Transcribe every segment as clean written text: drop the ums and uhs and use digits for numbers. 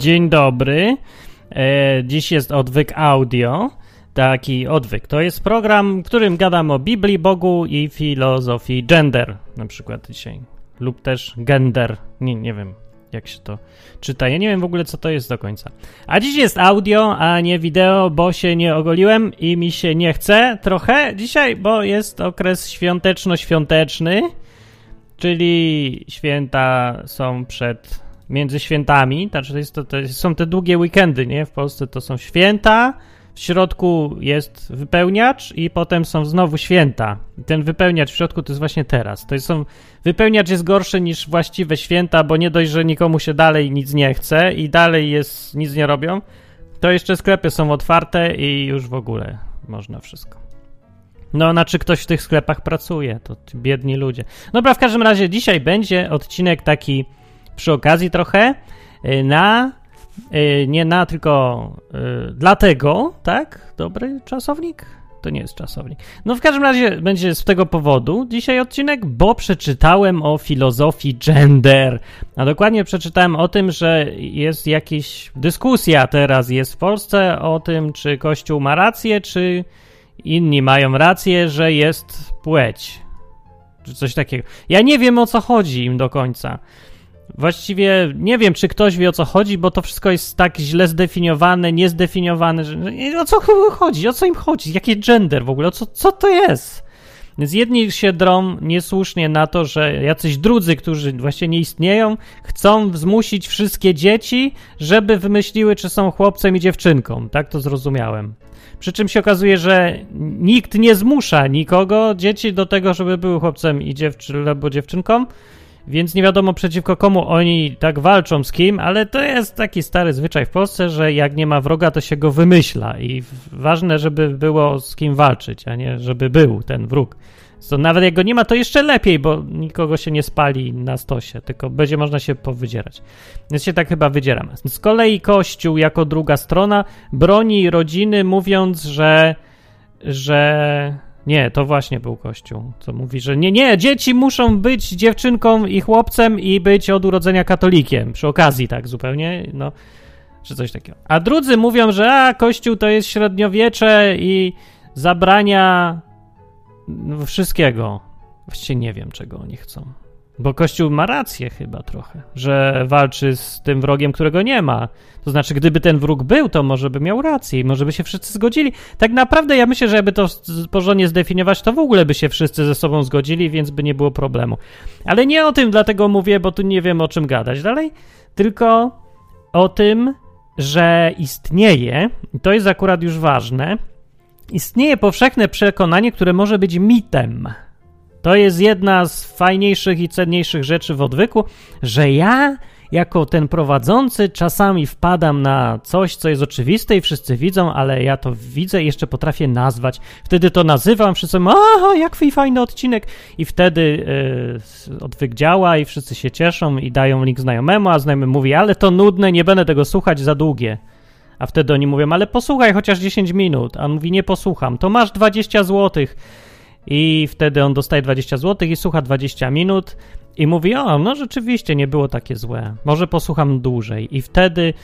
Dzień dobry. Dziś jest odwyk audio. Taki odwyk. To jest program, w którym gadam o Biblii, Bogu i filozofii gender, na przykład dzisiaj. Lub też gender. Nie wiem, jak się to czyta. Ja nie wiem w ogóle, co to jest do końca. A dziś jest audio, a nie wideo, bo się nie ogoliłem i mi się nie chce trochę dzisiaj, bo jest okres świąteczno-świąteczny, czyli święta są między świętami. Znaczy są te długie weekendy, nie? W Polsce to są święta, w środku jest wypełniacz i potem są znowu święta. I ten wypełniacz w środku to jest właśnie teraz. Wypełniacz jest gorszy niż właściwe święta, bo nie dość, że nikomu się dalej nic nie chce i dalej nic nie robią, to jeszcze sklepy są otwarte i już w ogóle można wszystko. No, znaczy ktoś w tych sklepach pracuje, to biedni ludzie. Dobra, w każdym razie dzisiaj będzie odcinek taki przy okazji trochę dlatego, tak? Dobry czasownik? To nie jest czasownik. No w każdym razie będzie z tego powodu dzisiaj odcinek, bo przeczytałem o filozofii gender. A dokładnie przeczytałem o tym, że jest jakaś dyskusja teraz jest w Polsce o tym, czy Kościół ma rację, czy inni mają rację, że jest płeć. Czy coś takiego. Ja nie wiem, o co chodzi im do końca. Właściwie nie wiem, czy ktoś wie, o co chodzi, bo to wszystko jest tak źle zdefiniowane, niezdefiniowane, że o co chodzi, o co im chodzi, jaki gender w ogóle, co to jest? Więc jedni się drą niesłusznie na to, że jacyś drudzy, którzy właśnie nie istnieją, chcą zmusić wszystkie dzieci, żeby wymyśliły, czy są chłopcem i dziewczynką, tak to zrozumiałem. Przy czym się okazuje, że nikt nie zmusza nikogo, dzieci do tego, żeby były chłopcem i albo dziewczynką, więc nie wiadomo przeciwko komu oni tak walczą z kim, ale to jest taki stary zwyczaj w Polsce, że jak nie ma wroga, to się go wymyśla i ważne, żeby było z kim walczyć, a nie żeby był ten wróg. To nawet jak go nie ma, to jeszcze lepiej, bo nikogo się nie spali na stosie, tylko będzie można się powydzierać. Więc się tak chyba wydzieramy. Z kolei Kościół jako druga strona broni rodziny, mówiąc, że nie, to właśnie był Kościół, co mówi, że nie, dzieci muszą być dziewczynką i chłopcem i być od urodzenia katolikiem. Przy okazji tak zupełnie, no, czy coś takiego. A drudzy mówią, że Kościół to jest średniowiecze i zabrania wszystkiego. Właściwie nie wiem, czego oni chcą. Bo Kościół ma rację chyba trochę, że walczy z tym wrogiem, którego nie ma. To znaczy, gdyby ten wróg był, to może by miał rację i może by się wszyscy zgodzili. Tak naprawdę ja myślę, że jakby to porządnie zdefiniować, to w ogóle by się wszyscy ze sobą zgodzili, więc by nie było problemu. Ale nie o tym dlatego mówię, bo tu nie wiem, o czym gadać dalej, tylko o tym, że istnieje, i to jest akurat już ważne, istnieje powszechne przekonanie, które może być mitem. To jest jedna z fajniejszych i cenniejszych rzeczy w odwyku, że ja jako ten prowadzący czasami wpadam na coś, co jest oczywiste i wszyscy widzą, ale ja to widzę i jeszcze potrafię nazwać. Wtedy to nazywam, wszyscy mówią, jak fajny odcinek. I wtedy odwyk działa i wszyscy się cieszą i dają link znajomemu, a znajomy mówi, ale to nudne, nie będę tego słuchać, za długie. A wtedy oni mówią, ale posłuchaj chociaż 10 minut. A on mówi, nie posłucham, to masz 20 złotych. I wtedy on dostaje 20 zł i słucha 20 minut i mówi, no rzeczywiście nie było takie złe, może posłucham dłużej. I wtedy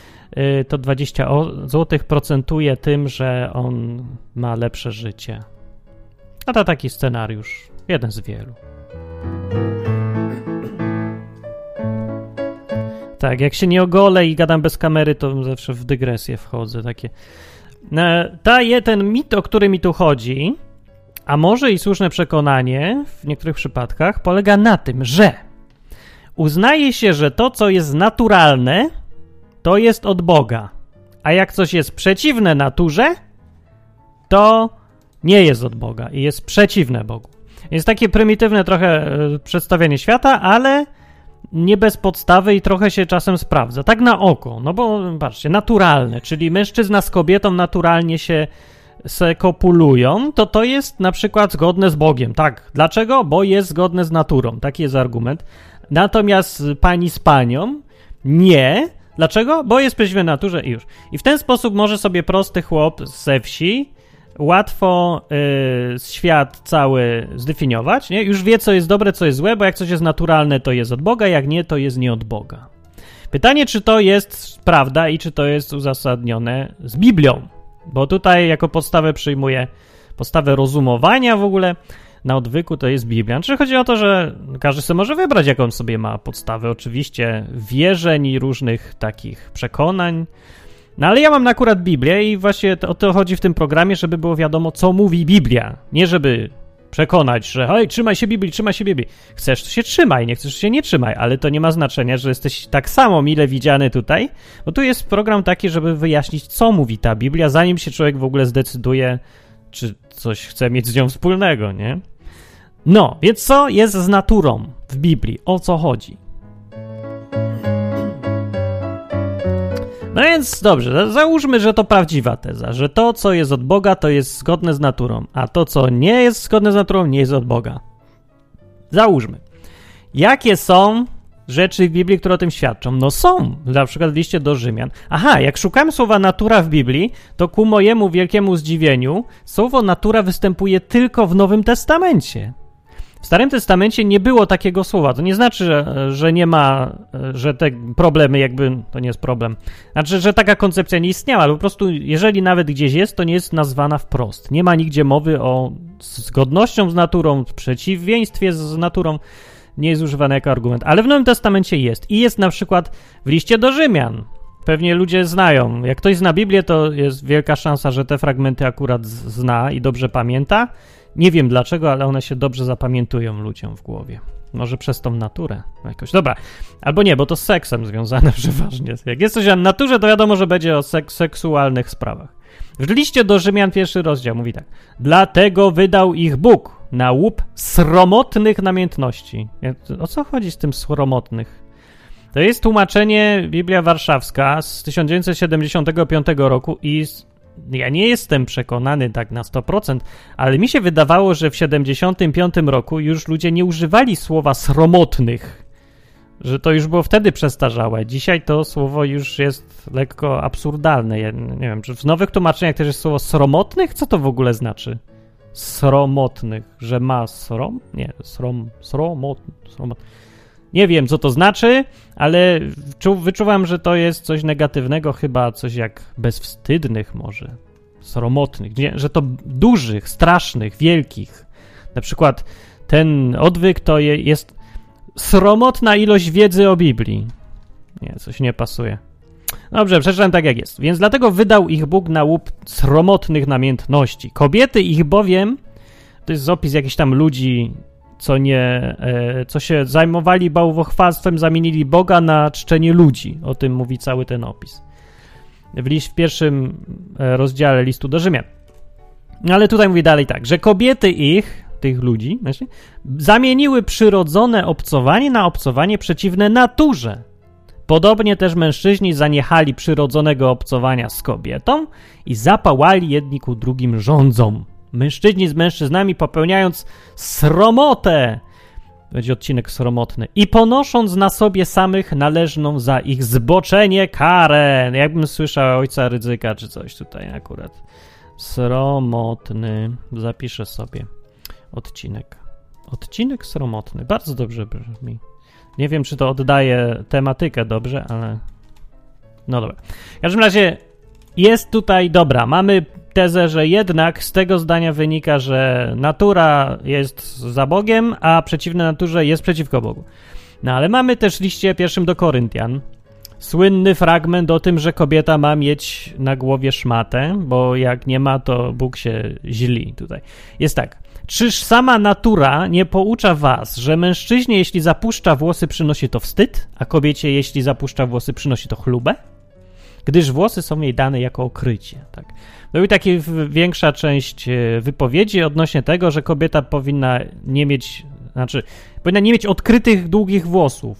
to 20 zł procentuje tym, że on ma lepsze życie. A to taki scenariusz, jeden z wielu. Tak, jak się nie ogolę i gadam bez kamery, to zawsze w dygresję wchodzę. Takie. Ten mit, o który mi tu chodzi, a może i słuszne przekonanie w niektórych przypadkach polega na tym, że uznaje się, że to, co jest naturalne, to jest od Boga, a jak coś jest przeciwne naturze, to nie jest od Boga i jest przeciwne Bogu. Jest takie prymitywne trochę przedstawienie świata, ale nie bez podstawy i trochę się czasem sprawdza. Tak na oko, no bo patrzcie, naturalne, czyli mężczyzna z kobietą naturalnie się kopulują, to jest na przykład zgodne z Bogiem, tak. Dlaczego? Bo jest zgodne z naturą, taki jest argument. Natomiast pani z panią nie. Dlaczego? Bo jest przeciwne naturze i już. I w ten sposób może sobie prosty chłop ze wsi łatwo świat cały zdefiniować, nie? Już wie, co jest dobre, co jest złe, bo jak coś jest naturalne, to jest od Boga, jak nie, to jest nie od Boga. Pytanie, czy to jest prawda i czy to jest uzasadnione z Biblią, bo tutaj jako podstawę przyjmuję postawę rozumowania w ogóle na odwyku, to jest Biblia. Czyli chodzi o to, że każdy sobie może wybrać, jaką sobie ma podstawę, oczywiście wierzeń i różnych takich przekonań. No ale ja mam akurat Biblię i właśnie o to chodzi w tym programie, żeby było wiadomo, co mówi Biblia. Nie żeby przekonać, że hej, trzymaj się Biblii, trzymaj się Biblii. Chcesz, to się trzymaj, nie chcesz, to się nie trzymaj, ale to nie ma znaczenia, że jesteś tak samo mile widziany tutaj, bo tu jest program taki, żeby wyjaśnić, co mówi ta Biblia, zanim się człowiek w ogóle zdecyduje, czy coś chce mieć z nią wspólnego, nie? No, więc co jest z naturą w Biblii? O co chodzi? No więc dobrze, załóżmy, że to prawdziwa teza, że to, co jest od Boga, to jest zgodne z naturą, a to, co nie jest zgodne z naturą, nie jest od Boga. Załóżmy. Jakie są rzeczy w Biblii, które o tym świadczą? No są, na przykład w liście do Rzymian. Aha, jak szukałem słowa natura w Biblii, to ku mojemu wielkiemu zdziwieniu słowo natura występuje tylko w Nowym Testamencie. W Starym Testamencie nie było takiego słowa. To nie znaczy, że nie ma, że te problemy jakby, to nie jest problem. Znaczy, że taka koncepcja nie istniała, ale po prostu jeżeli nawet gdzieś jest, to nie jest nazwana wprost. Nie ma nigdzie mowy o zgodnością z naturą, przeciwieństwie z naturą. Nie jest używane jako argument. Ale w Nowym Testamencie jest. I jest na przykład w liście do Rzymian. Pewnie ludzie znają. Jak ktoś zna Biblię, to jest wielka szansa, że te fragmenty akurat zna i dobrze pamięta. Nie wiem dlaczego, ale one się dobrze zapamiętują ludziom w głowie. Może przez tą naturę jakoś. Dobra, albo nie, bo to z seksem związane przeważnie. Jak jest coś o naturze, to wiadomo, że będzie o seksualnych sprawach. W liście do Rzymian 1 rozdział mówi tak. Dlatego wydał ich Bóg na łup sromotnych namiętności. O co chodzi z tym sromotnych? To jest tłumaczenie Biblia Warszawska z 1975 roku i... Ja nie jestem przekonany tak na 100%, ale mi się wydawało, że w 75 roku już ludzie nie używali słowa sromotnych, że to już było wtedy przestarzałe. Dzisiaj to słowo już jest lekko absurdalne. Ja nie wiem, czy w nowych tłumaczeniach też jest słowo sromotnych? Co to w ogóle znaczy? Sromotnych, że ma srom? Nie, sromotny. Nie wiem, co to znaczy, ale wyczuwam, że to jest coś negatywnego, chyba coś jak bezwstydnych może, sromotnych, nie, że to dużych, strasznych, wielkich. Na przykład ten odwyk to jest sromotna ilość wiedzy o Biblii. Nie, coś nie pasuje. Dobrze, przeczytam tak jak jest. Więc dlatego wydał ich Bóg na łup sromotnych namiętności. Kobiety ich bowiem, to jest opis jakichś tam ludzi, co się zajmowali bałwochwalstwem, zamienili Boga na czczenie ludzi. O tym mówi cały ten opis. W 1 rozdziale listu do Rzymian. Ale tutaj mówi dalej tak, że kobiety tych ludzi, znaczy, zamieniły przyrodzone obcowanie na obcowanie przeciwne naturze. Podobnie też mężczyźni zaniechali przyrodzonego obcowania z kobietą i zapałali jedni ku drugim rządzą. Mężczyźni z mężczyznami popełniając sromotę, będzie odcinek sromotny, i ponosząc na sobie samych należną za ich zboczenie karę. Jakbym słyszał ojca Rydzyka czy coś tutaj akurat. Sromotny. Zapiszę sobie odcinek. Odcinek sromotny. Bardzo dobrze brzmi. Nie wiem, czy to oddaje tematykę dobrze, ale... No dobra. W każdym razie jest tutaj, dobra, mamy... tezę, że jednak z tego zdania wynika, że natura jest za Bogiem, a przeciwne naturze jest przeciwko Bogu. No ale mamy też w liście 1 do Koryntian słynny fragment o tym, że kobieta ma mieć na głowie szmatę, bo jak nie ma, to Bóg się źli tutaj. Jest tak. Czyż sama natura nie poucza was, że mężczyźnie, jeśli zapuszcza włosy, przynosi to wstyd, a kobiecie, jeśli zapuszcza włosy, przynosi to chlubę? Gdyż włosy są jej dane jako okrycie. Tak. No i taka większa część wypowiedzi odnośnie tego, że kobieta powinna nie mieć odkrytych, długich włosów,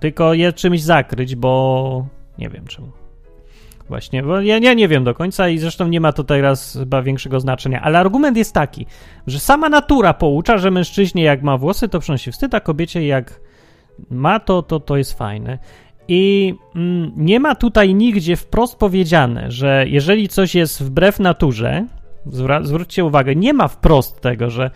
tylko je czymś zakryć, bo nie wiem czemu. Właśnie, bo ja nie wiem do końca i zresztą nie ma to teraz chyba większego znaczenia, ale argument jest taki, że sama natura poucza, że mężczyźnie jak ma włosy, to przynosi wstyd, a kobiecie jak ma to jest fajne. I nie ma tutaj nigdzie wprost powiedziane, że jeżeli coś jest wbrew naturze, zwróćcie uwagę, nie ma wprost tego, że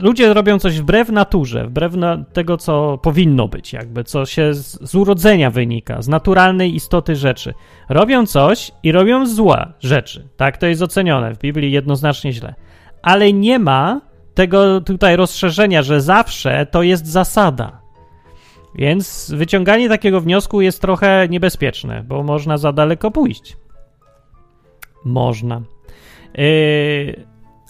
ludzie robią coś wbrew naturze, wbrew tego, co powinno być, jakby, co się z urodzenia wynika, z naturalnej istoty rzeczy. Robią coś i robią złe rzeczy, tak? To jest ocenione w Biblii jednoznacznie źle. Ale nie ma tego tutaj rozszerzenia, że zawsze to jest zasada. Więc wyciąganie takiego wniosku jest trochę niebezpieczne, bo można za daleko pójść. Można.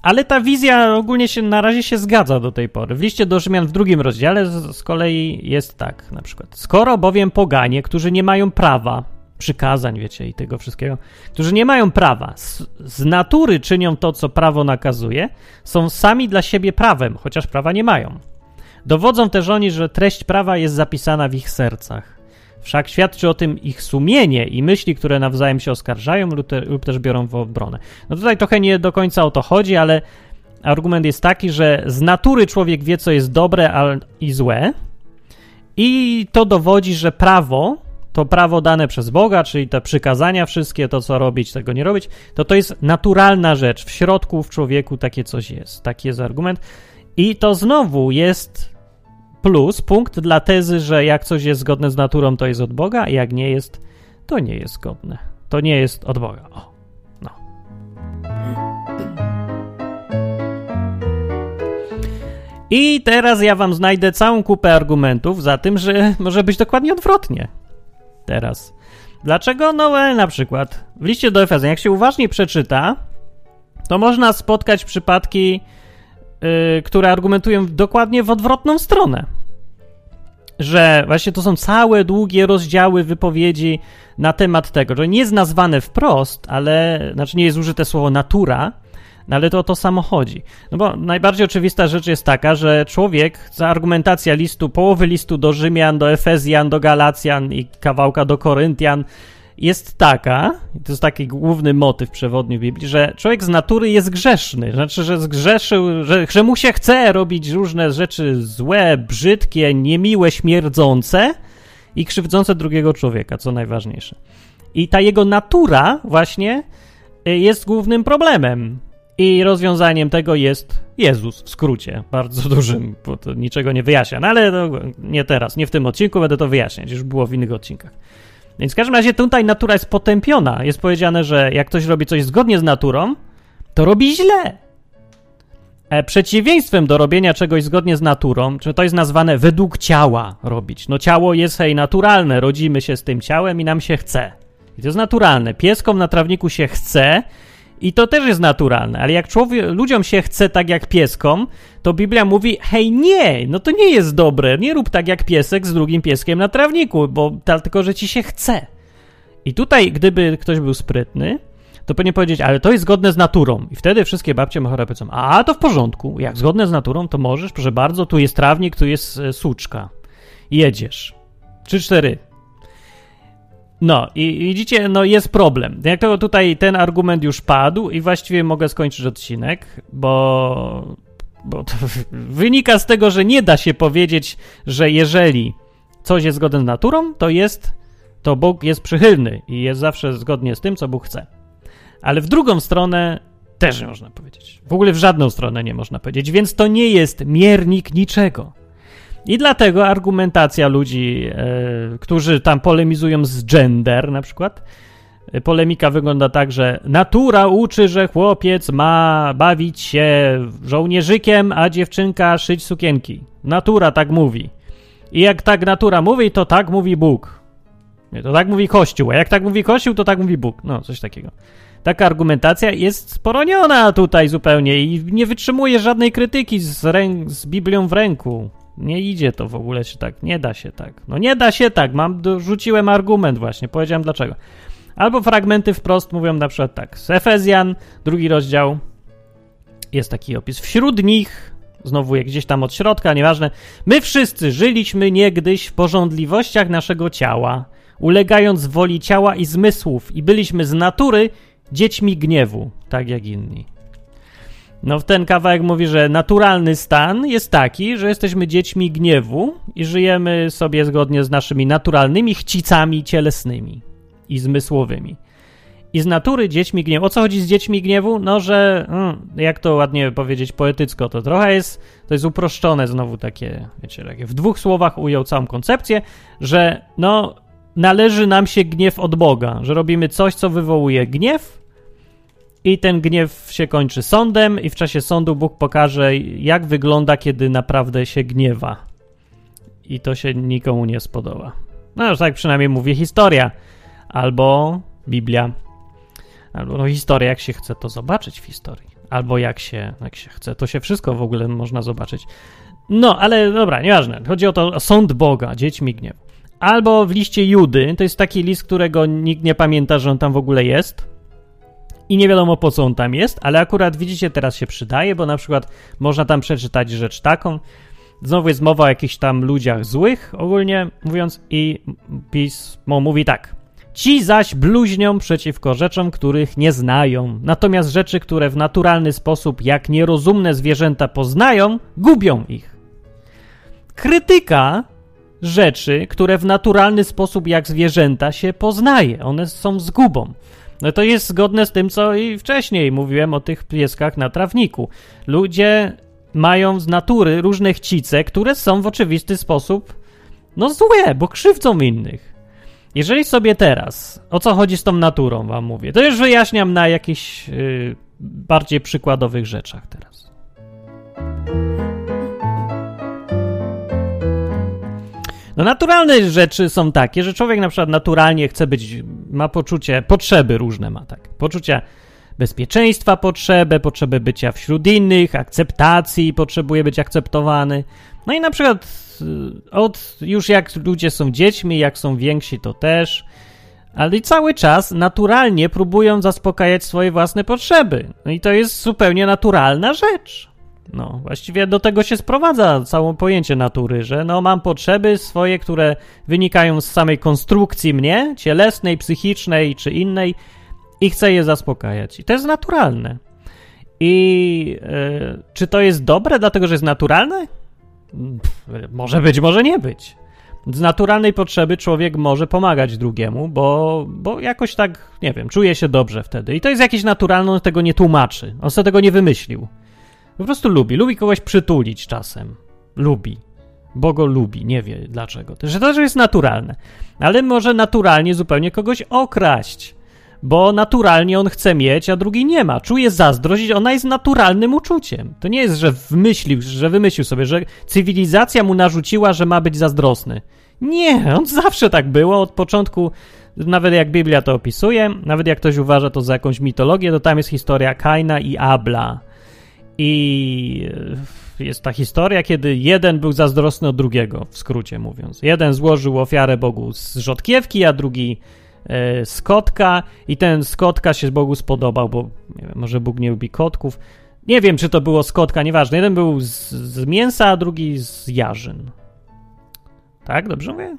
Ale ta wizja ogólnie się na razie się zgadza do tej pory. W liście do Rzymian w 2 rozdziale z kolei jest tak, na przykład. Skoro bowiem poganie, którzy nie mają prawa, przykazań, wiecie, i tego wszystkiego, którzy nie mają prawa, z natury czynią to, co prawo nakazuje, są sami dla siebie prawem, chociaż prawa nie mają. Dowodzą też oni, że treść prawa jest zapisana w ich sercach. Wszak świadczy o tym ich sumienie i myśli, które nawzajem się oskarżają lub też biorą w obronę. No tutaj trochę nie do końca o to chodzi, ale argument jest taki, że z natury człowiek wie, co jest dobre i złe, i to dowodzi, że prawo, to prawo dane przez Boga, czyli te przykazania wszystkie, to co robić, tego nie robić, to jest naturalna rzecz. W środku, w człowieku takie coś jest. Taki jest argument. I to znowu jest plus, punkt dla tezy, że jak coś jest zgodne z naturą, to jest od Boga, a jak nie jest, to nie jest zgodne. To nie jest od Boga. O, no. I teraz ja wam znajdę całą kupę argumentów za tym, że może być dokładnie odwrotnie. Teraz. Dlaczego? No, na przykład w liście do Efezjan, jak się uważnie przeczyta, to można spotkać przypadki, które argumentują dokładnie w odwrotną stronę. Że właśnie to są całe długie rozdziały wypowiedzi na temat tego, że nie jest nazwane wprost, ale, znaczy nie jest użyte słowo natura, ale to o to samo chodzi. No bo najbardziej oczywista rzecz jest taka, że człowiek, za argumentacja listu, połowy listu do Rzymian, do Efezjan, do Galacjan i kawałka do Koryntian jest taka, to jest taki główny motyw przewodni w Biblii, że człowiek z natury jest grzeszny, znaczy, że zgrzeszył, że mu się chce robić różne rzeczy złe, brzydkie, niemiłe, śmierdzące i krzywdzące drugiego człowieka, co najważniejsze. I ta jego natura właśnie jest głównym problemem. I rozwiązaniem tego jest Jezus, w skrócie, bardzo dużym, bo to niczego nie wyjaśnia, no ale to nie teraz, nie w tym odcinku, będę to wyjaśniać, już było w innych odcinkach. Więc w każdym razie tutaj natura jest potępiona. Jest powiedziane, że jak ktoś robi coś zgodnie z naturą, to robi źle. Przeciwieństwem do robienia czegoś zgodnie z naturą, to jest nazwane według ciała robić. No ciało jest, hej, naturalne, rodzimy się z tym ciałem i nam się chce. I to jest naturalne. Pieskom na trawniku się chce i to też jest naturalne. Ale jak ludziom się chce tak jak pieskom, to Biblia mówi, hej, nie, no to nie jest dobre, nie rób tak jak piesek z drugim pieskiem na trawniku, bo tylko, że ci się chce. I tutaj, gdyby ktoś był sprytny, to powinien powiedzieć, ale to jest zgodne z naturą. I wtedy wszystkie babcie machora powiedzą, a to w porządku, jak zgodne z naturą, to możesz, proszę bardzo, tu jest trawnik, tu jest suczka. Jedziesz. 3-4. No i widzicie, no jest problem. Jak to tutaj ten argument już padł i właściwie mogę skończyć odcinek, bo to wynika z tego, że nie da się powiedzieć, że jeżeli coś jest zgodne z naturą, to Bóg jest przychylny i jest zawsze zgodnie z tym, co Bóg chce. Ale w drugą stronę też nie można powiedzieć. W ogóle w żadną stronę nie można powiedzieć, więc to nie jest miernik niczego. I dlatego argumentacja ludzi, którzy tam polemizują z gender na przykład, polemika wygląda tak, że natura uczy, że chłopiec ma bawić się żołnierzykiem, a dziewczynka szyć sukienki. Natura tak mówi. I jak tak natura mówi, to tak mówi Bóg. Nie, to tak mówi Kościół, a jak tak mówi Kościół, to tak mówi Bóg. No, coś takiego. Taka argumentacja jest sporoniona tutaj zupełnie i nie wytrzymuje żadnej krytyki z Biblią w ręku. Nie idzie to w ogóle się tak, nie da się tak. No nie da się tak, rzuciłem argument właśnie, powiedziałem dlaczego. Albo fragmenty wprost mówią na przykład tak, z Efezjan, 2 rozdział, jest taki opis. Wśród nich, znowu gdzieś tam od środka, nieważne, my wszyscy żyliśmy niegdyś w pożądliwościach naszego ciała, ulegając woli ciała i zmysłów i byliśmy z natury dziećmi gniewu, tak jak inni. No ten kawałek mówi, że naturalny stan jest taki, że jesteśmy dziećmi gniewu i żyjemy sobie zgodnie z naszymi naturalnymi chcicami cielesnymi i zmysłowymi. I z natury dziećmi gniewu. O co chodzi z dziećmi gniewu? No, że jak to ładnie powiedzieć poetycko, to trochę jest, to jest uproszczone znowu takie, wiecie, takie w dwóch słowach ujął całą koncepcję, że no, należy nam się gniew od Boga, że robimy coś, co wywołuje gniew i ten gniew się kończy sądem i w czasie sądu Bóg pokaże, jak wygląda, kiedy naprawdę się gniewa. I to się nikomu nie spodoba. No, tak przynajmniej mówi historia albo Biblia. Albo no, historia, jak się chce to zobaczyć w historii. Albo jak się chce, to się wszystko w ogóle można zobaczyć. No, ale dobra, nieważne. Chodzi o to, o sąd Boga, dziećmi gniewu. Albo w liście Judy, to jest taki list, którego nikt nie pamięta, że on tam w ogóle jest. I nie wiadomo, po co on tam jest, ale akurat widzicie, teraz się przydaje, bo na przykład można tam przeczytać rzecz taką. Znowu jest mowa o jakichś tam ludziach złych, ogólnie mówiąc, i pismo mówi tak. Ci zaś bluźnią przeciwko rzeczom, których nie znają. Natomiast rzeczy, które w naturalny sposób, jak nierozumne zwierzęta poznają, gubią ich. Krytyka rzeczy, które w naturalny sposób, jak zwierzęta się poznaje. One są zgubą. No to jest zgodne z tym, co i wcześniej mówiłem o tych pieskach na trawniku. Ludzie mają z natury różne chcice, które są w oczywisty sposób no złe, bo krzywdzą innych. Jeżeli sobie teraz, o co chodzi z tą naturą wam mówię, to już wyjaśniam na jakichś bardziej przykładowych rzeczach teraz. No naturalne rzeczy są takie, że człowiek na przykład naturalnie chce być, ma poczucie, potrzeby różne ma, tak, poczucia bezpieczeństwa, potrzebę bycia wśród innych, akceptacji, potrzebuje być akceptowany. No i na przykład od już jak ludzie są dziećmi, jak są więksi, to też, ale cały czas naturalnie próbują zaspokajać swoje własne potrzeby. No i to jest zupełnie naturalna rzecz. No, właściwie do tego się sprowadza całe pojęcie natury, że no mam potrzeby swoje, które wynikają z samej konstrukcji mnie, cielesnej, psychicznej czy innej, i chcę je zaspokajać. I to jest naturalne. I czy to jest dobre, dlatego że jest naturalne? Może być, może nie być. Z naturalnej potrzeby człowiek może pomagać drugiemu, bo jakoś tak, nie wiem, czuje się dobrze wtedy. I to jest jakieś naturalne, on tego nie tłumaczy. On sobie tego nie wymyślił. Po prostu lubi kogoś przytulić czasem. Lubi. Bo go lubi, nie wie dlaczego. Że to jest naturalne. Ale może naturalnie zupełnie kogoś okraść. Bo naturalnie on chce mieć, a drugi nie ma. Czuje zazdrość, ona jest naturalnym uczuciem. To nie jest, że wymyślił sobie, że cywilizacja mu narzuciła, że ma być zazdrosny. Nie, on zawsze tak było od początku, nawet jak Biblia to opisuje, nawet jak ktoś uważa to za jakąś mitologię, to tam jest historia Kaina i Abla. I jest ta historia, kiedy jeden był zazdrosny od drugiego, w skrócie mówiąc. Jeden złożył ofiarę Bogu z rzodkiewki, a drugi z kotka, i ten z kotka się Bogu spodobał, bo nie wiem, może Bóg nie lubi kotków. Nie wiem, czy to było z kotka, nieważne. Jeden był z mięsa, a drugi z jarzyn. Tak? Dobrze mówię?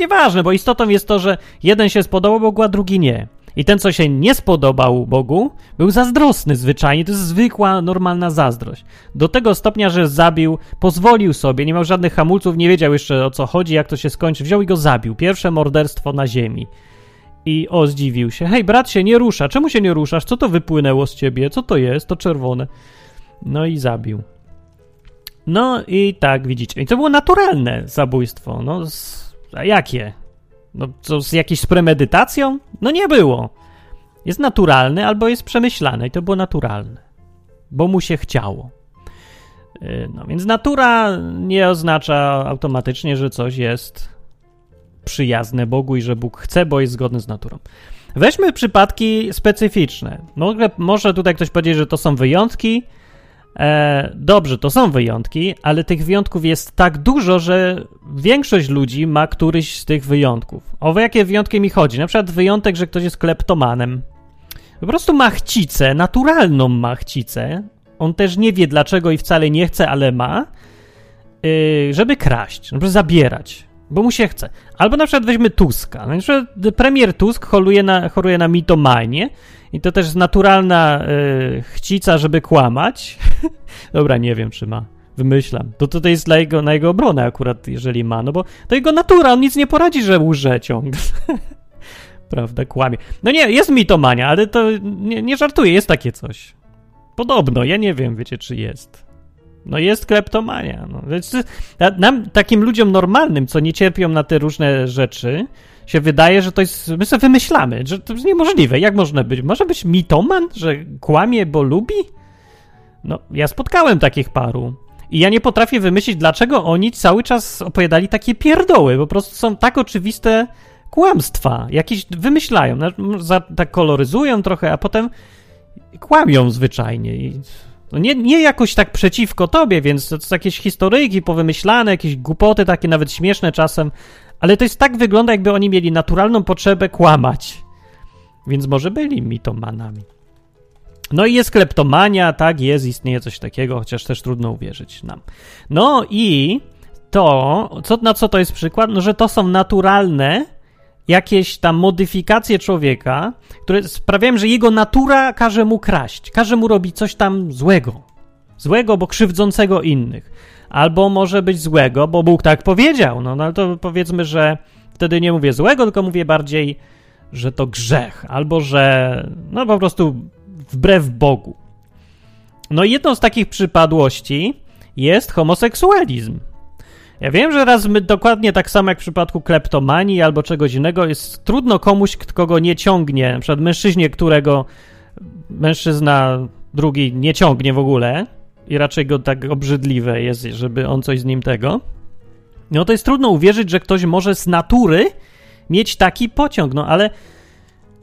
Nieważne, bo istotą jest to, że jeden się spodobał Bogu, a drugi nie. I ten, co się nie spodobał Bogu, był zazdrosny zwyczajnie. To jest zwykła, normalna zazdrość. Do tego stopnia, że zabił, pozwolił sobie, nie miał żadnych hamulców, nie wiedział jeszcze o co chodzi, jak to się skończy. Wziął i go zabił. Pierwsze morderstwo na ziemi. I zdziwił się. Hej, brat się nie rusza. Czemu się nie ruszasz? Co to wypłynęło z ciebie? Co to jest? To czerwone. No i zabił. No i tak, widzicie. I to było naturalne zabójstwo. No, a jakie? No, co z jakiejś premedytacją? No nie było. Jest naturalny albo jest przemyślane i to było naturalne, bo mu się chciało. No więc natura nie oznacza automatycznie, że coś jest przyjazne Bogu i że Bóg chce, bo jest zgodny z naturą. Weźmy przypadki specyficzne. Może tutaj ktoś powiedzieć, że to są wyjątki. Dobrze, to są wyjątki, ale tych wyjątków jest tak dużo, że większość ludzi ma któryś z tych wyjątków. O jakie wyjątki mi chodzi? Na przykład wyjątek, że ktoś jest kleptomanem. Po prostu ma chcicę, naturalną ma chcicę. On też nie wie dlaczego i wcale nie chce, ale ma, żeby kraść, żeby zabierać, bo mu się chce. Albo na przykład weźmy Tuska. Na przykład premier Tusk choruje na mitomanię. I to też jest naturalna chcica, żeby kłamać. Dobra, nie wiem, czy ma. Wymyślam. To jest dla jego, na jego obronę akurat, jeżeli ma, no bo to jego natura, on nic nie poradzi, że łże ciągle. prawda, kłamie. No nie, jest mitomania, ale to nie żartuję, jest takie coś. Podobno, ja nie wiem, wiecie, czy jest. No jest kleptomania. No. Nam, takim ludziom normalnym, co nie cierpią na te różne rzeczy, się wydaje, że to jest... My sobie wymyślamy, że to jest niemożliwe. Jak można być? Może być mitoman, że kłamie, bo lubi? No, ja spotkałem takich paru. I ja nie potrafię wymyślić, dlaczego oni cały czas opowiadali takie pierdoły. Po prostu są tak oczywiste kłamstwa. Jakieś wymyślają, tak koloryzują trochę, a potem kłamią zwyczajnie. I no nie jakoś tak przeciwko tobie, więc to są jakieś historyjki powymyślane, jakieś głupoty takie nawet śmieszne czasem, ale to jest tak wygląda, jakby oni mieli naturalną potrzebę kłamać. Więc może byli mitomanami. No i jest kleptomania, tak jest, istnieje coś takiego, chociaż też trudno uwierzyć nam. No i to, na co to jest przykład? No, że to są naturalne jakieś tam modyfikacje człowieka, które sprawiają, że jego natura każe mu kraść, każe mu robić coś tam złego. Złego, bo krzywdzącego innych. Albo może być złego, bo Bóg tak powiedział. No ale to powiedzmy, że wtedy nie mówię złego, tylko mówię bardziej, że to grzech. Albo, że no po prostu... wbrew Bogu. No i jedną z takich przypadłości jest homoseksualizm. Ja wiem, że raz dokładnie tak samo jak w przypadku kleptomanii albo czegoś innego jest trudno komuś, kogo nie ciągnie, na przykład mężczyźnie, którego mężczyzna drugi nie ciągnie w ogóle i raczej go tak obrzydliwe jest, żeby on coś z nim tego. No to jest trudno uwierzyć, że ktoś może z natury mieć taki pociąg, no ale...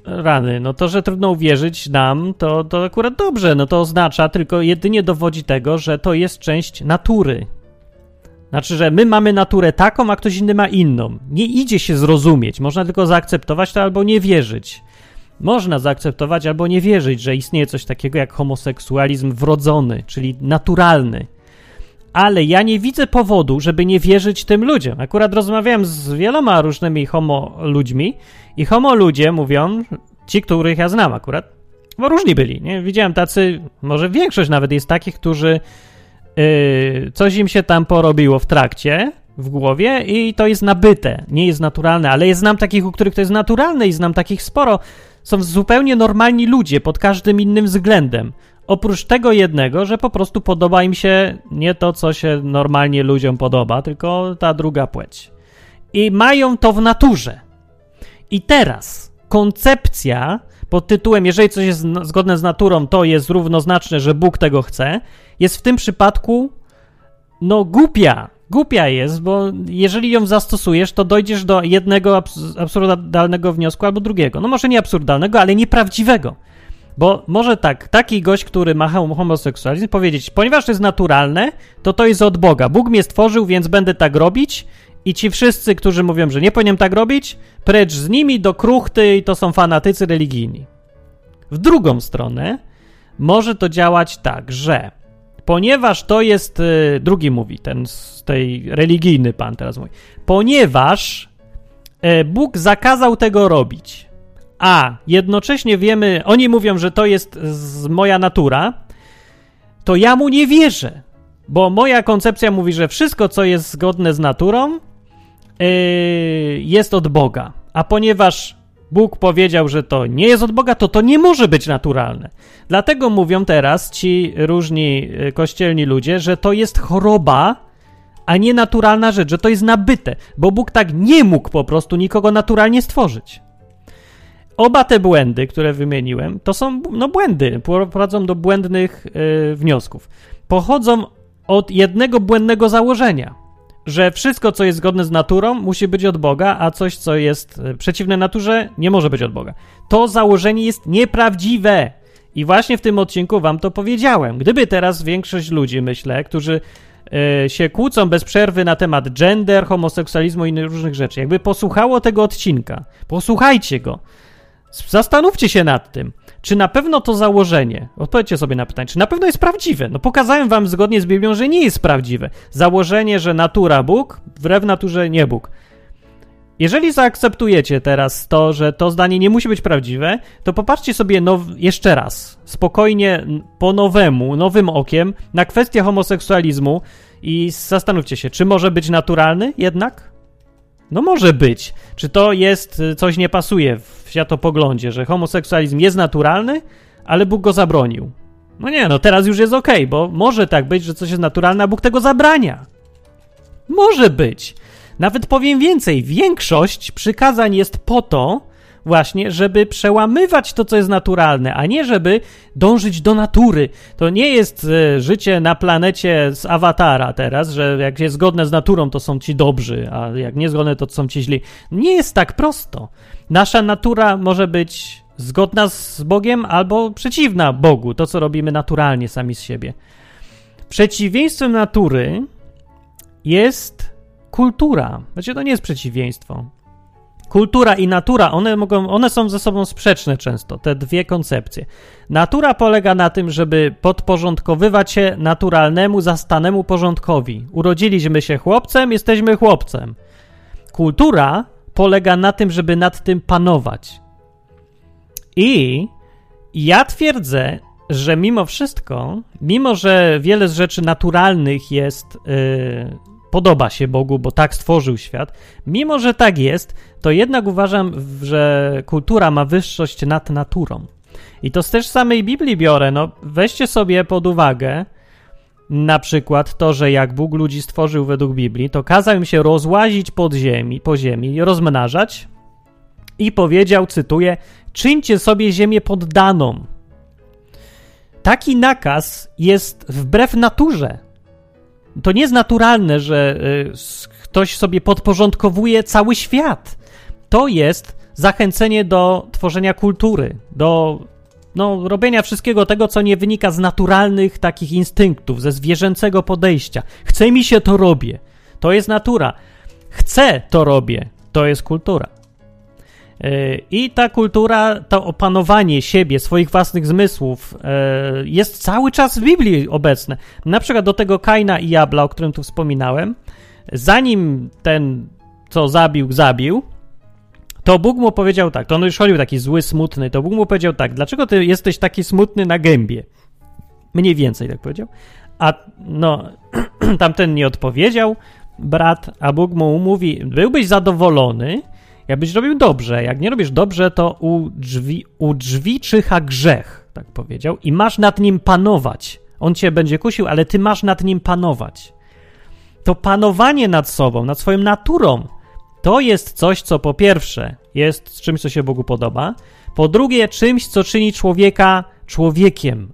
Rany, no to, że trudno uwierzyć nam, to akurat dobrze, no to oznacza, tylko jedynie dowodzi tego, że to jest część natury. Znaczy, że my mamy naturę taką, a ktoś inny ma inną. Nie idzie się zrozumieć, można tylko zaakceptować to albo nie wierzyć. Można zaakceptować albo nie wierzyć, że istnieje coś takiego jak homoseksualizm wrodzony, czyli naturalny. Ale ja nie widzę powodu, żeby nie wierzyć tym ludziom. Akurat rozmawiałem z wieloma różnymi homo ludźmi i homo ludzie mówią, ci, których ja znam akurat, bo różni byli, nie? Widziałem tacy, może większość nawet jest takich, którzy coś im się tam porobiło w trakcie, w głowie i to jest nabyte, nie jest naturalne, ale ja znam takich, u których to jest naturalne i znam takich sporo. Są zupełnie normalni ludzie pod każdym innym względem. Oprócz tego jednego, że po prostu podoba im się nie to, co się normalnie ludziom podoba, tylko ta druga płeć. I mają to w naturze. I teraz koncepcja pod tytułem, jeżeli coś jest zgodne z naturą, to jest równoznaczne, że Bóg tego chce, jest w tym przypadku no głupia. Głupia jest, bo jeżeli ją zastosujesz, to dojdziesz do jednego absurdalnego wniosku albo drugiego. No może nie absurdalnego, ale nieprawdziwego. Bo może tak, taki gość, który ma homoseksualizm, powiedzieć, ponieważ to jest naturalne, to jest od Boga. Bóg mnie stworzył, więc będę tak robić i ci wszyscy, którzy mówią, że nie powinienem tak robić, precz z nimi do kruchty i to są fanatycy religijni. W drugą stronę może to działać tak, że ponieważ to jest, drugi mówi, ten z tej religijny pan teraz mówi, ponieważ Bóg zakazał tego robić, a jednocześnie wiemy, oni mówią, że to jest moja natura, to ja mu nie wierzę, bo moja koncepcja mówi, że wszystko, co jest zgodne z naturą, jest od Boga. A ponieważ Bóg powiedział, że to nie jest od Boga, to nie może być naturalne. Dlatego mówią teraz ci różni kościelni ludzie, że to jest choroba, a nie naturalna rzecz, że to jest nabyte, bo Bóg tak nie mógł po prostu nikogo naturalnie stworzyć. Oba te błędy, które wymieniłem, to są błędy, prowadzą do błędnych wniosków. Pochodzą od jednego błędnego założenia, że wszystko, co jest zgodne z naturą, musi być od Boga, a coś, co jest przeciwne naturze, nie może być od Boga. To założenie jest nieprawdziwe i właśnie w tym odcinku wam to powiedziałem. Gdyby teraz większość ludzi, myślę, którzy się kłócą bez przerwy na temat gender, homoseksualizmu i innych różnych rzeczy, jakby posłuchało tego odcinka, posłuchajcie go, zastanówcie się nad tym, czy na pewno to założenie, odpowiedzcie sobie na pytanie, czy na pewno jest prawdziwe. No pokazałem wam zgodnie z Biblią, że nie jest prawdziwe. Założenie, że natura Bóg, wbrew naturze nie Bóg. Jeżeli zaakceptujecie teraz to, że to zdanie nie musi być prawdziwe, to popatrzcie sobie jeszcze raz, spokojnie, po nowemu, nowym okiem, na kwestię homoseksualizmu i zastanówcie się, czy może być naturalny jednak? No może być. Czy to jest, coś nie pasuje w światopoglądzie, że homoseksualizm jest naturalny, ale Bóg go zabronił? No nie, no teraz już jest okej, bo może tak być, że coś jest naturalne, a Bóg tego zabrania. Może być. Nawet powiem więcej, większość przykazań jest po to właśnie, żeby przełamywać to, co jest naturalne, a nie żeby dążyć do natury. To nie jest życie na planecie z Awatara teraz, że jak jest zgodne z naturą, to są ci dobrzy, a jak niezgodne, to są ci źli. Nie jest tak prosto. Nasza natura może być zgodna z Bogiem albo przeciwna Bogu, to co robimy naturalnie sami z siebie. Przeciwieństwem natury jest kultura. Znaczy, to nie jest przeciwieństwo. Kultura i natura, one są ze sobą sprzeczne często, te dwie koncepcje. Natura polega na tym, żeby podporządkowywać się naturalnemu, zastanemu porządkowi. Urodziliśmy się chłopcem, jesteśmy chłopcem. Kultura polega na tym, żeby nad tym panować. I ja twierdzę, że mimo wszystko, mimo że wiele z rzeczy naturalnych jest... podoba się Bogu, bo tak stworzył świat. Mimo że tak jest, to jednak uważam, że kultura ma wyższość nad naturą. I to z też samej Biblii biorę. No, weźcie sobie pod uwagę na przykład to, że jak Bóg ludzi stworzył według Biblii, to kazał im się rozłazić po ziemi, rozmnażać i powiedział, cytuję, czyńcie sobie ziemię poddaną. Taki nakaz jest wbrew naturze. To nie jest naturalne, że ktoś sobie podporządkowuje cały świat. To jest zachęcenie do tworzenia kultury, do robienia wszystkiego tego, co nie wynika z naturalnych takich instynktów, ze zwierzęcego podejścia. Chce mi się, to robię. To jest natura. Chcę, to robię. To jest kultura. I ta kultura, to opanowanie siebie, swoich własnych zmysłów jest cały czas w Biblii obecne. Na przykład do tego Kaina i Abla, o którym tu wspominałem, zanim ten, co zabił, to Bóg mu powiedział tak, to on już chodził taki zły, smutny, to Bóg mu powiedział tak, dlaczego ty jesteś taki smutny na gębie? Mniej więcej tak powiedział. A tamten nie odpowiedział, brat, a Bóg mu mówi, byłbyś zadowolony, jakbyś robił dobrze, jak nie robisz dobrze, to u drzwi czyha grzech, tak powiedział, i masz nad nim panować. On cię będzie kusił, ale ty masz nad nim panować. To panowanie nad sobą, nad swoją naturą, to jest coś, co po pierwsze jest czymś, co się Bogu podoba, po drugie czymś, co czyni człowieka człowiekiem.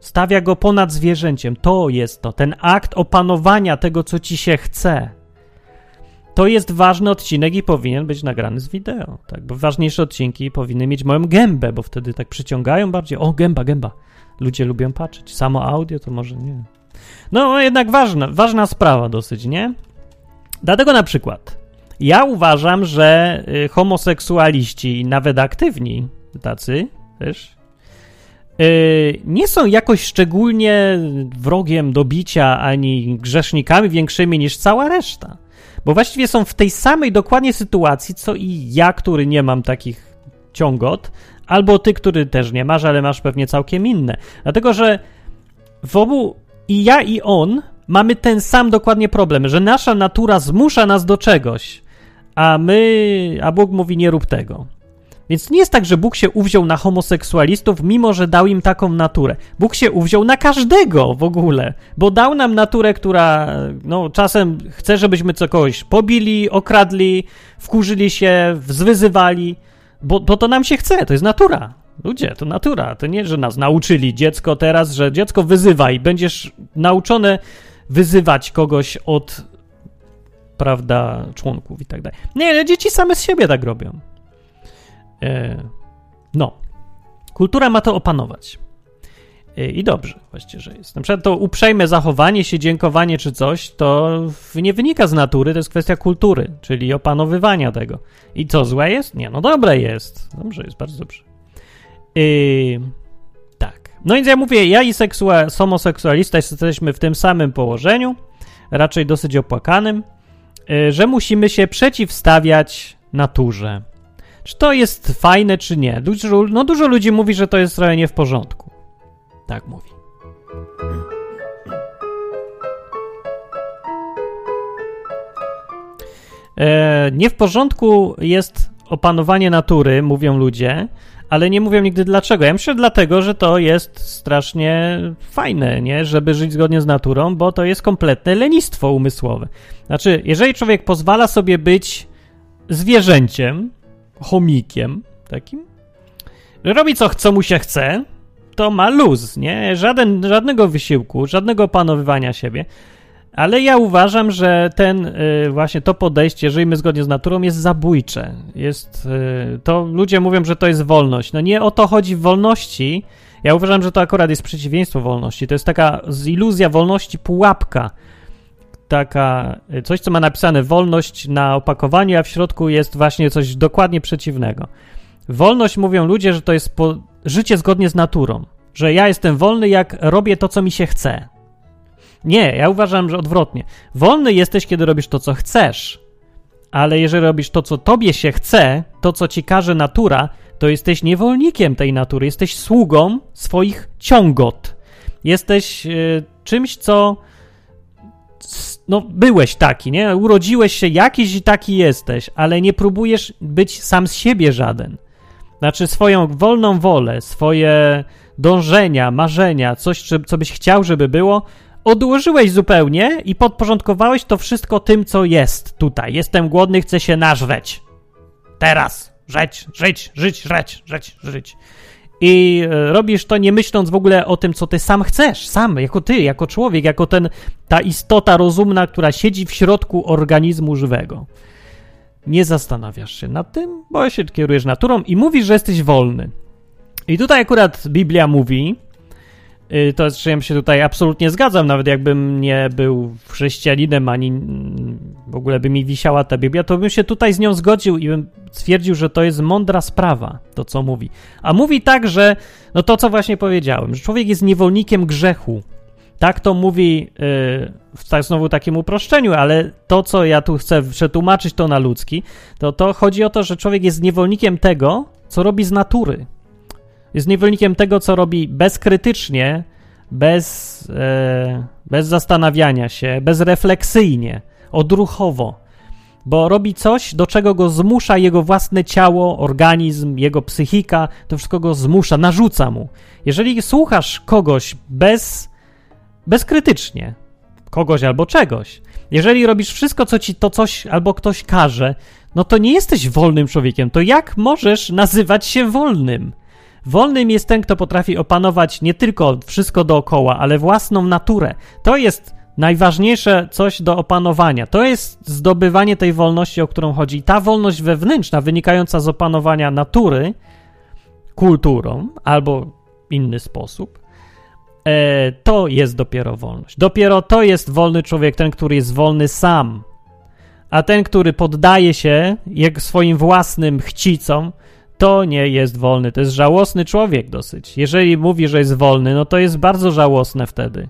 Stawia go ponad zwierzęciem. To jest to, ten akt opanowania tego, co ci się chce. To jest ważny odcinek i powinien być nagrany z wideo, tak? Bo ważniejsze odcinki powinny mieć moją gębę, bo wtedy tak przyciągają bardziej. O, gęba. Ludzie lubią patrzeć. Samo audio to może nie. No, jednak ważna sprawa dosyć, nie? Dlatego na przykład ja uważam, że homoseksualiści, nawet aktywni tacy, też, nie są jakoś szczególnie wrogiem do bicia ani grzesznikami większymi niż cała reszta. Bo właściwie są w tej samej dokładnie sytuacji, co i ja, który nie mam takich ciągot, albo ty, który też nie masz, ale masz pewnie całkiem inne. Dlatego, że w obu i ja, i on mamy ten sam dokładnie problem, że nasza natura zmusza nas do czegoś, a Bóg mówi nie rób tego. Więc nie jest tak, że Bóg się uwziął na homoseksualistów, mimo że dał im taką naturę. Bóg się uwziął na każdego w ogóle, bo dał nam naturę, która czasem chce, żebyśmy kogoś pobili, okradli, wkurzyli się, zwyzywali, bo to nam się chce, to jest natura. Ludzie, to natura, to nie, że nas nauczyli dziecko teraz, że dziecko wyzywaj, będziesz nauczone wyzywać kogoś od, prawda, członków i tak dalej. Nie, dzieci same z siebie tak robią. Kultura ma to opanować. I dobrze właściwie, że jest. Na przykład to uprzejme zachowanie się, dziękowanie czy coś, to nie wynika z natury, to jest kwestia kultury, czyli opanowywania tego. I co, złe jest? Nie, dobre jest. Dobrze jest, bardzo dobrze. Tak. No więc ja mówię, ja i homoseksualista jesteśmy w tym samym położeniu, raczej dosyć opłakanym, że musimy się przeciwstawiać naturze. Czy to jest fajne, czy nie? Dużo ludzi mówi, że to jest trochę nie w porządku. Tak mówi. Nie w porządku jest opanowanie natury, mówią ludzie, ale nie mówią nigdy dlaczego. Ja myślę dlatego, że to jest strasznie fajne, nie? Żeby żyć zgodnie z naturą, bo to jest kompletne lenistwo umysłowe. Znaczy, jeżeli człowiek pozwala sobie być zwierzęciem, chomikiem takim, robi co mu się chce, to ma luz, nie? Żadnego wysiłku, żadnego opanowywania siebie. Ale ja uważam, że właśnie to podejście, żyjmy zgodnie z naturą, jest zabójcze. To ludzie mówią, że to jest wolność. No nie o to chodzi w wolności. Ja uważam, że to akurat jest przeciwieństwo wolności. To jest taka iluzja wolności, pułapka. Taka coś, co ma napisane wolność na opakowaniu, a w środku jest właśnie coś dokładnie przeciwnego. Wolność, mówią ludzie, że to jest życie zgodnie z naturą. Że ja jestem wolny, jak robię to, co mi się chce. Nie, ja uważam, że odwrotnie. Wolny jesteś, kiedy robisz to, co chcesz, ale jeżeli robisz to, co tobie się chce, to, co ci każe natura, to jesteś niewolnikiem tej natury, jesteś sługą swoich ciągot. Jesteś czymś, co... No, byłeś taki, nie? Urodziłeś się jakiś i taki jesteś, ale nie próbujesz być sam z siebie żaden. Znaczy swoją wolną wolę, swoje dążenia, marzenia, coś, co byś chciał, żeby było, odłożyłeś zupełnie i podporządkowałeś to wszystko tym, co jest tutaj. Jestem głodny, chcę się nażreć. Teraz. Żyć. I robisz to nie myśląc w ogóle o tym, co ty sam chcesz. Sam, jako ty, jako człowiek, jako ta istota rozumna, która siedzi w środku organizmu żywego. Nie zastanawiasz się nad tym, bo się kierujesz naturą i mówisz, że jesteś wolny. I tutaj akurat Biblia mówi... To, z czym się tutaj absolutnie zgadzam, nawet jakbym nie był chrześcijaninem, ani w ogóle by mi wisiała ta Biblia, to bym się tutaj z nią zgodził i bym stwierdził, że to jest mądra sprawa, to co mówi. A mówi tak, że no to, co właśnie powiedziałem, że człowiek jest niewolnikiem grzechu. Tak to mówi znowu takim uproszczeniu, ale to, co ja tu chcę przetłumaczyć to na ludzki, to chodzi o to, że człowiek jest niewolnikiem tego, co robi z natury. Jest niewolnikiem tego, co robi bezkrytycznie, bez zastanawiania się, bezrefleksyjnie, odruchowo, bo robi coś, do czego go zmusza jego własne ciało, organizm, jego psychika, to wszystko go zmusza, narzuca mu. Jeżeli słuchasz kogoś bezkrytycznie, kogoś albo czegoś, jeżeli robisz wszystko, co ci to coś albo ktoś każe, no to nie jesteś wolnym człowiekiem, to jak możesz nazywać się wolnym? Wolnym jest ten, kto potrafi opanować nie tylko wszystko dookoła, ale własną naturę. To jest najważniejsze coś do opanowania. To jest zdobywanie tej wolności, o którą chodzi. I ta wolność wewnętrzna, wynikająca z opanowania natury, kulturą albo inny sposób, to jest dopiero wolność. Dopiero to jest wolny człowiek, ten, który jest wolny sam. A ten, który poddaje się swoim własnym chcicom, to nie jest wolny, to jest żałosny człowiek dosyć. Jeżeli mówi, że jest wolny, no to jest bardzo żałosne wtedy.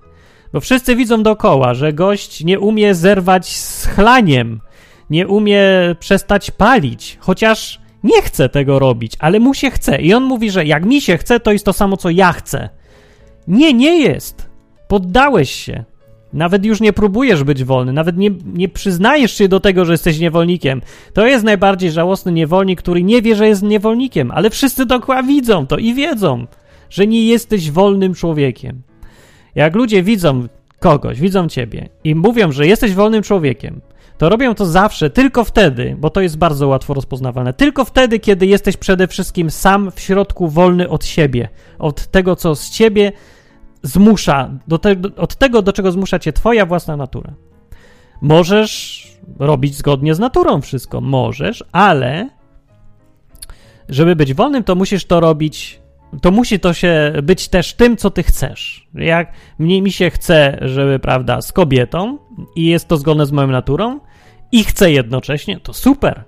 Bo wszyscy widzą dookoła, że gość nie umie zerwać z chlaniem, nie umie przestać palić, chociaż nie chce tego robić, ale mu się chce. I on mówi, że jak mi się chce, to jest to samo, co ja chcę. Nie, nie jest. Poddałeś się. Nawet już nie próbujesz być wolny, nawet nie przyznajesz się do tego, że jesteś niewolnikiem. To jest najbardziej żałosny niewolnik, który nie wie, że jest niewolnikiem, ale wszyscy dookoła widzą to i wiedzą, że nie jesteś wolnym człowiekiem. Jak ludzie widzą kogoś, widzą ciebie i mówią, że jesteś wolnym człowiekiem, to robią to zawsze tylko wtedy, bo to jest bardzo łatwo rozpoznawalne, tylko wtedy, kiedy jesteś przede wszystkim sam w środku wolny od siebie, od tego, co z ciebie zmusza, od tego, do czego zmusza cię twoja własna natura. Możesz robić zgodnie z naturą wszystko, możesz, ale żeby być wolnym, to musisz to robić, to musi to się być też tym, co ty chcesz. Jak mi się chce, żeby, prawda, z kobietą i jest to zgodne z moją naturą i chcę jednocześnie, to super.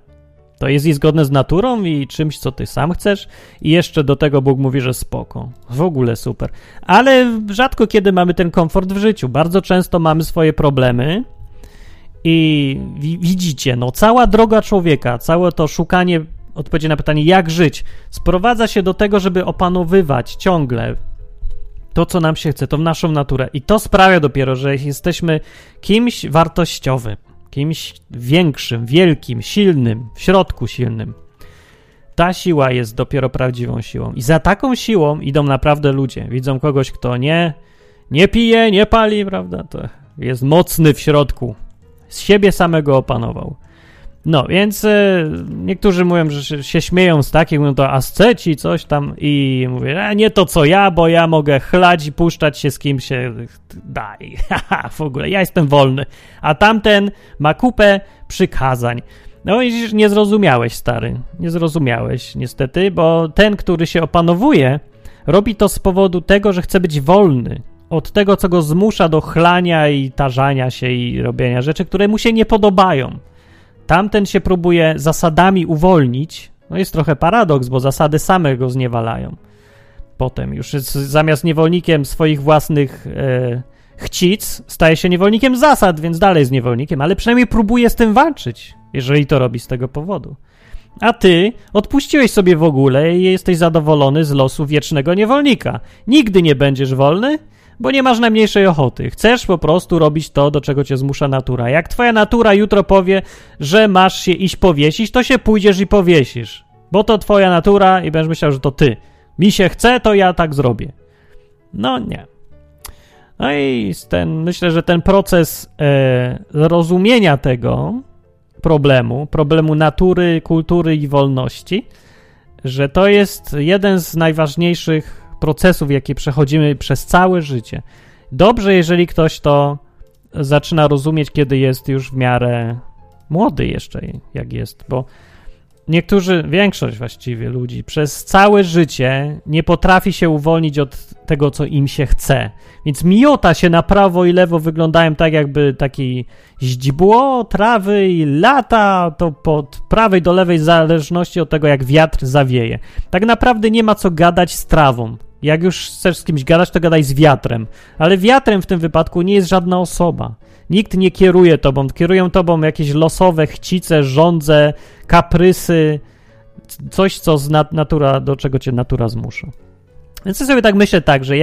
To jest i zgodne z naturą i czymś, co ty sam chcesz i jeszcze do tego Bóg mówi, że spoko. W ogóle super. Ale rzadko kiedy mamy ten komfort w życiu. Bardzo często mamy swoje problemy i widzicie, no cała droga człowieka, całe to szukanie odpowiedzi na pytanie, jak żyć, sprowadza się do tego, żeby opanowywać ciągle to, co nam się chce, to w naszą naturę. I to sprawia dopiero, że jesteśmy kimś wartościowym. kimś większym, wielkim, silnym, w środku silnym. Ta siła jest dopiero prawdziwą siłą. I za taką siłą idą naprawdę ludzie. Widzą kogoś, kto nie pije, nie pali, prawda? To jest mocny w środku. Z siebie samego opanował. No, więc niektórzy mówią, że się śmieją z takich, mówią to asceci, coś tam i mówię, nie to co ja, bo ja mogę chlać i puszczać się z kim się daj. W ogóle, ja jestem wolny. A tamten ma kupę przykazań. No i nie zrozumiałeś, stary. Nie zrozumiałeś, niestety, bo ten, który się opanowuje, robi to z powodu tego, że chce być wolny. Od tego, co go zmusza do chlania i tarzania się i robienia rzeczy, które mu się nie podobają. Tamten się próbuje zasadami uwolnić. No jest trochę paradoks, bo zasady same go zniewalają. Potem już zamiast niewolnikiem swoich własnych chcic, staje się niewolnikiem zasad, więc dalej jest niewolnikiem, ale przynajmniej próbuje z tym walczyć, jeżeli to robi z tego powodu. A ty odpuściłeś sobie w ogóle i jesteś zadowolony z losu wiecznego niewolnika. Nigdy nie będziesz wolny, bo nie masz najmniejszej ochoty. Chcesz po prostu robić to, do czego cię zmusza natura. Jak twoja natura jutro powie, że masz się iść powiesić, to się pójdziesz i powiesisz. Bo to twoja natura i będziesz myślał, że to ty. Mi się chce, to ja tak zrobię. No nie. No i myślę, że ten proces rozumienia tego problemu natury, kultury i wolności, że to jest jeden z najważniejszych procesów, jakie przechodzimy przez całe życie. Dobrze, jeżeli ktoś to zaczyna rozumieć, kiedy jest już w miarę młody jeszcze, jak jest, bo niektórzy, większość właściwie ludzi przez całe życie nie potrafi się uwolnić od tego, co im się chce. Więc miota się na prawo i lewo wyglądają tak, jakby takie źdźbło trawy i lata to od prawej do lewej w zależności od tego, jak wiatr zawieje. Tak naprawdę nie ma co gadać z trawą. Jak już chcesz z kimś gadać, to gadaj z wiatrem. Ale wiatrem w tym wypadku nie jest żadna osoba. Nikt nie kieruje tobą. Kierują tobą jakieś losowe chcice, żądze, kaprysy. Coś, co do czego cię natura zmusza. Więc ja sobie tak myślę tak, że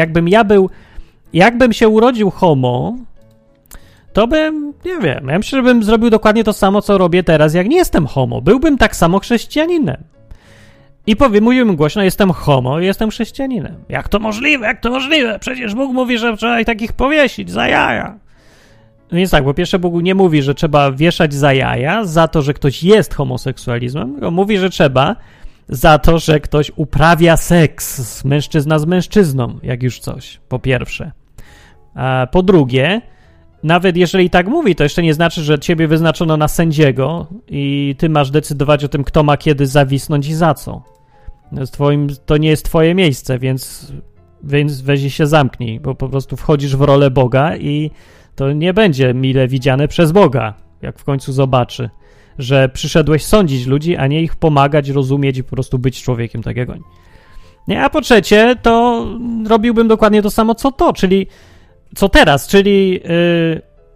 jakbym się urodził homo, to bym, nie wiem, ja myślę, że bym zrobił dokładnie to samo, co robię teraz, jak nie jestem homo. Byłbym tak samo chrześcijaninem. I mówiłbym głośno, jestem homo i jestem chrześcijaninem. Jak to możliwe? Jak to możliwe? Przecież Bóg mówi, że trzeba takich powiesić za jaja. No więc tak, po pierwsze Bóg nie mówi, że trzeba wieszać za jaja za to, że ktoś jest homoseksualizmem, tylko mówi, że trzeba za to, że ktoś uprawia seks, mężczyzna z mężczyzną, jak już coś, po pierwsze. A po drugie, nawet jeżeli tak mówi, to jeszcze nie znaczy, że ciebie wyznaczono na sędziego i ty masz decydować o tym, kto ma kiedy zawisnąć i za co. To nie jest twoje miejsce, więc weź się zamknij, bo po prostu wchodzisz w rolę Boga i to nie będzie mile widziane przez Boga, jak w końcu zobaczy, że przyszedłeś sądzić ludzi, a nie ich pomagać, rozumieć i po prostu być człowiekiem tak jak oni. Nie, a po trzecie, to robiłbym dokładnie to samo, czyli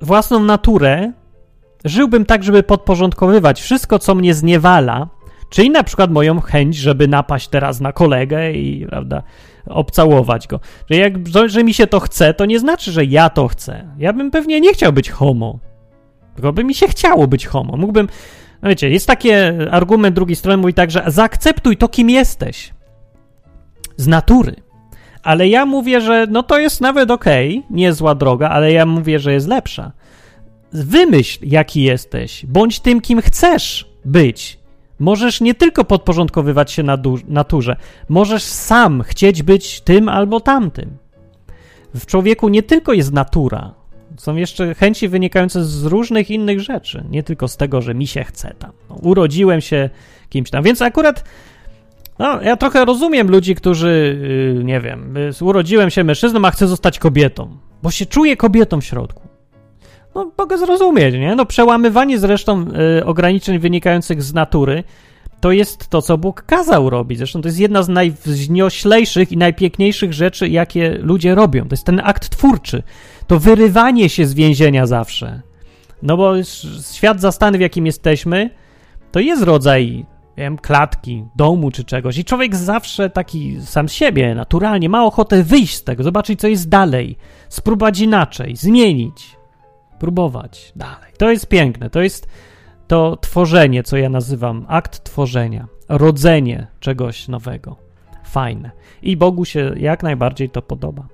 własną naturę żyłbym tak, żeby podporządkowywać wszystko, co mnie zniewala, czyli na przykład moją chęć, żeby napaść teraz na kolegę i, prawda, obcałować go. Że mi się to chce, to nie znaczy, że ja to chcę. Ja bym pewnie nie chciał być homo, tylko by mi się chciało być homo. Mógłbym, no wiecie, jest taki argument drugiej strony, mówi tak, że zaakceptuj to, kim jesteś. Z natury. Ale ja mówię, że no to jest nawet okej, niezła droga, ale ja mówię, że jest lepsza. Wymyśl, jaki jesteś. Bądź tym, kim chcesz być. Możesz nie tylko podporządkowywać się naturze, możesz sam chcieć być tym albo tamtym. W człowieku nie tylko jest natura, są jeszcze chęci wynikające z różnych innych rzeczy, nie tylko z tego, że mi się chce tam. No, urodziłem się kimś tam, więc akurat no, ja trochę rozumiem ludzi, którzy, nie wiem, urodziłem się mężczyzną, a chcę zostać kobietą, bo się czuję kobietą w środku. No, mogę zrozumieć, nie? No, przełamywanie zresztą ograniczeń wynikających z natury to jest to, co Bóg kazał robić. Zresztą to jest jedna z najwznioślejszych i najpiękniejszych rzeczy, jakie ludzie robią. To jest ten akt twórczy. To wyrywanie się z więzienia zawsze. No bo świat zastany, w jakim jesteśmy, to jest rodzaj, wiem, klatki, domu czy czegoś. I człowiek zawsze taki sam z siebie, naturalnie, ma ochotę wyjść z tego, zobaczyć, co jest dalej, spróbować inaczej, zmienić. próbować dalej. To jest piękne, to jest to tworzenie, co ja nazywam akt tworzenia, rodzenie czegoś nowego, fajne. I Bogu się jak najbardziej to podoba.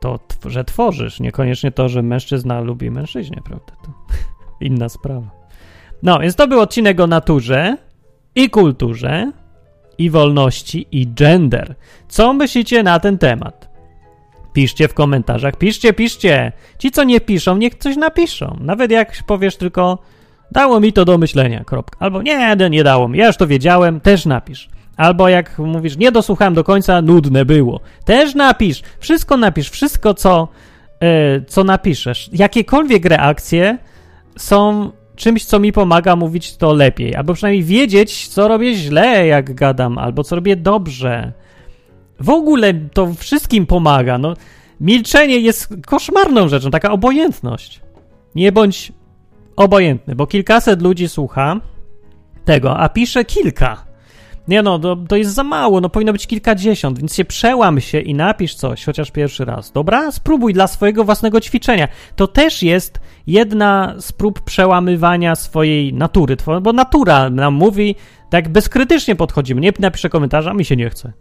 To, że tworzysz, niekoniecznie to, że mężczyzna lubi mężczyźnie, prawda? To inna sprawa. No, więc to był odcinek o naturze i kulturze i wolności i gender. Co myślicie na ten temat? Piszcie w komentarzach, piszcie. Ci, co nie piszą, niech coś napiszą. Nawet jak powiesz tylko, dało mi to do myślenia, kropka. Albo nie dało mi, ja już to wiedziałem, też napisz. Albo jak mówisz, nie dosłuchałem do końca, nudne było. Też napisz, wszystko co napiszesz. Jakiekolwiek reakcje są czymś, co mi pomaga mówić to lepiej. Albo przynajmniej wiedzieć, co robię źle, jak gadam, albo co robię dobrze. W ogóle to wszystkim pomaga. No, milczenie jest koszmarną rzeczą, taka obojętność. Nie bądź obojętny, bo kilkaset ludzi słucha tego, a pisze kilka. Nie no, to jest za mało, no powinno być kilkadziesiąt, więc przełam się i napisz coś, chociaż pierwszy raz, dobra? Spróbuj dla swojego własnego ćwiczenia. To też jest jedna z prób przełamywania swojej natury, bo natura nam mówi, tak bezkrytycznie podchodzimy, nie napiszę komentarza, mi się nie chce.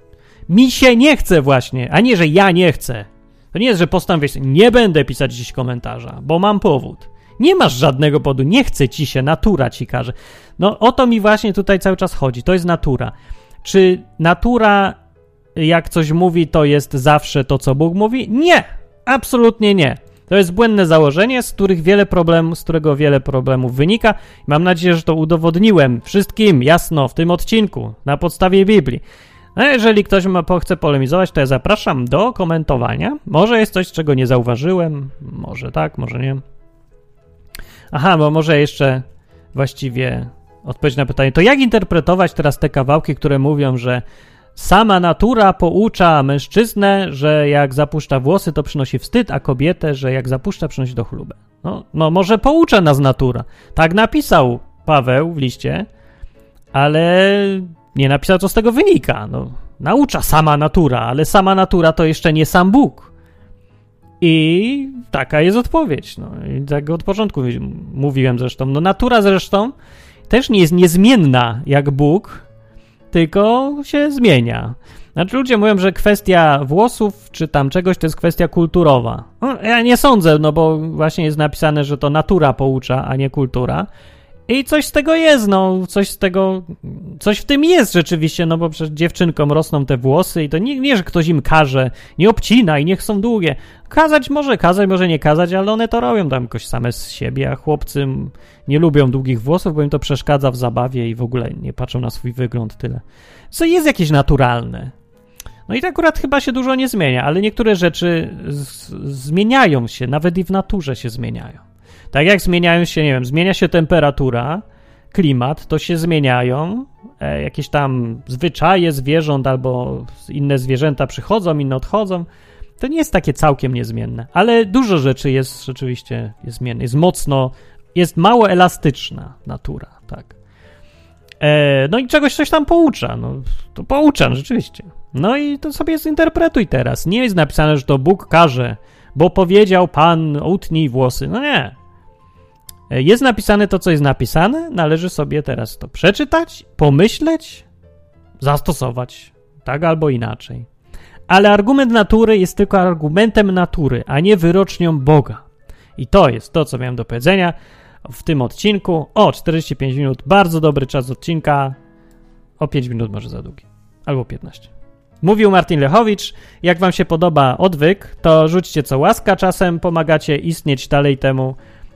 Mi się nie chce właśnie, a nie, że ja nie chcę. To nie jest, że postanowię, nie będę pisać dziś komentarza, bo mam powód. Nie masz żadnego powodu, nie chce ci się, natura ci każe. No o to mi właśnie tutaj cały czas chodzi, to jest natura. Czy natura, jak coś mówi, to jest zawsze to, co Bóg mówi? Nie, absolutnie nie. To jest błędne założenie, z którego wiele problemów wynika. Mam nadzieję, że to udowodniłem wszystkim jasno w tym odcinku, na podstawie Biblii. A jeżeli ktoś chce polemizować, to ja zapraszam do komentowania. Może jest coś, czego nie zauważyłem, może tak, może nie. Aha, bo może jeszcze właściwie odpowiedź na pytanie, to jak interpretować teraz te kawałki, które mówią, że sama natura poucza mężczyznę, że jak zapuszcza włosy, to przynosi wstyd, a kobietę, że jak zapuszcza, przynosi dochlubę. No może poucza nas natura. Tak napisał Paweł w liście, ale nie napisał, co z tego wynika. No, naucza sama natura, ale sama natura to jeszcze nie sam Bóg. I taka jest odpowiedź. No, i tak od początku mówiłem zresztą. No, natura zresztą też nie jest niezmienna jak Bóg, tylko się zmienia. Znaczy ludzie mówią, że kwestia włosów czy tam czegoś to jest kwestia kulturowa. No, ja nie sądzę, no bo właśnie jest napisane, że to natura poucza, a nie kultura. I coś z tego jest, no, coś w tym jest rzeczywiście, no bo przecież dziewczynkom rosną te włosy i to nie, że ktoś im każe, nie obcina i niech są długie. Kazać, może nie kazać, ale one to robią tam jakoś same z siebie, a chłopcy nie lubią długich włosów, bo im to przeszkadza w zabawie i w ogóle nie patrzą na swój wygląd tyle. Co jest jakieś naturalne. No i to akurat chyba się dużo nie zmienia, ale niektóre rzeczy zmieniają się, nawet i w naturze się zmieniają. Tak jak zmieniają się, nie wiem, zmienia się temperatura, klimat, to się zmieniają, jakieś tam zwyczaje zwierząt albo inne zwierzęta przychodzą, inne odchodzą. To nie jest takie całkiem niezmienne, ale dużo rzeczy jest rzeczywiście zmienne, jest mało elastyczna natura, tak. No i coś tam poucza, no to pouczam rzeczywiście. No i to sobie zinterpretuj teraz. Nie jest napisane, że to Bóg każe, bo powiedział Pan, utnij włosy. No nie. Jest napisane to, co jest napisane. Należy sobie teraz to przeczytać, pomyśleć, zastosować. Tak albo inaczej. Ale argument natury jest tylko argumentem natury, a nie wyrocznią Boga. I to jest to, co miałem do powiedzenia w tym odcinku. 45 minut, bardzo dobry czas odcinka. 5 minut może za długi. Albo 15. Mówił Martin Lechowicz, jak wam się podoba odwyk, to rzućcie co łaska, czasem pomagacie istnieć dalej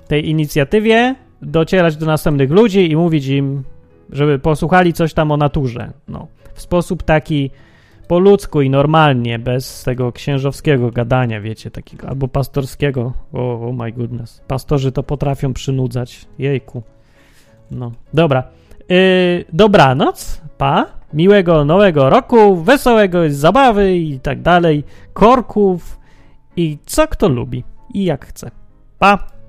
tej inicjatywie, docierać do następnych ludzi i mówić im, żeby posłuchali coś tam o naturze. No, w sposób taki po ludzku i normalnie, bez tego księżowskiego gadania, wiecie, takiego, albo pastorskiego. Oh my goodness. Pastorzy to potrafią przynudzać. Jejku. No, dobra. Dobranoc, pa, miłego nowego roku, wesołego zabawy i tak dalej, korków i co kto lubi i jak chce. Pa!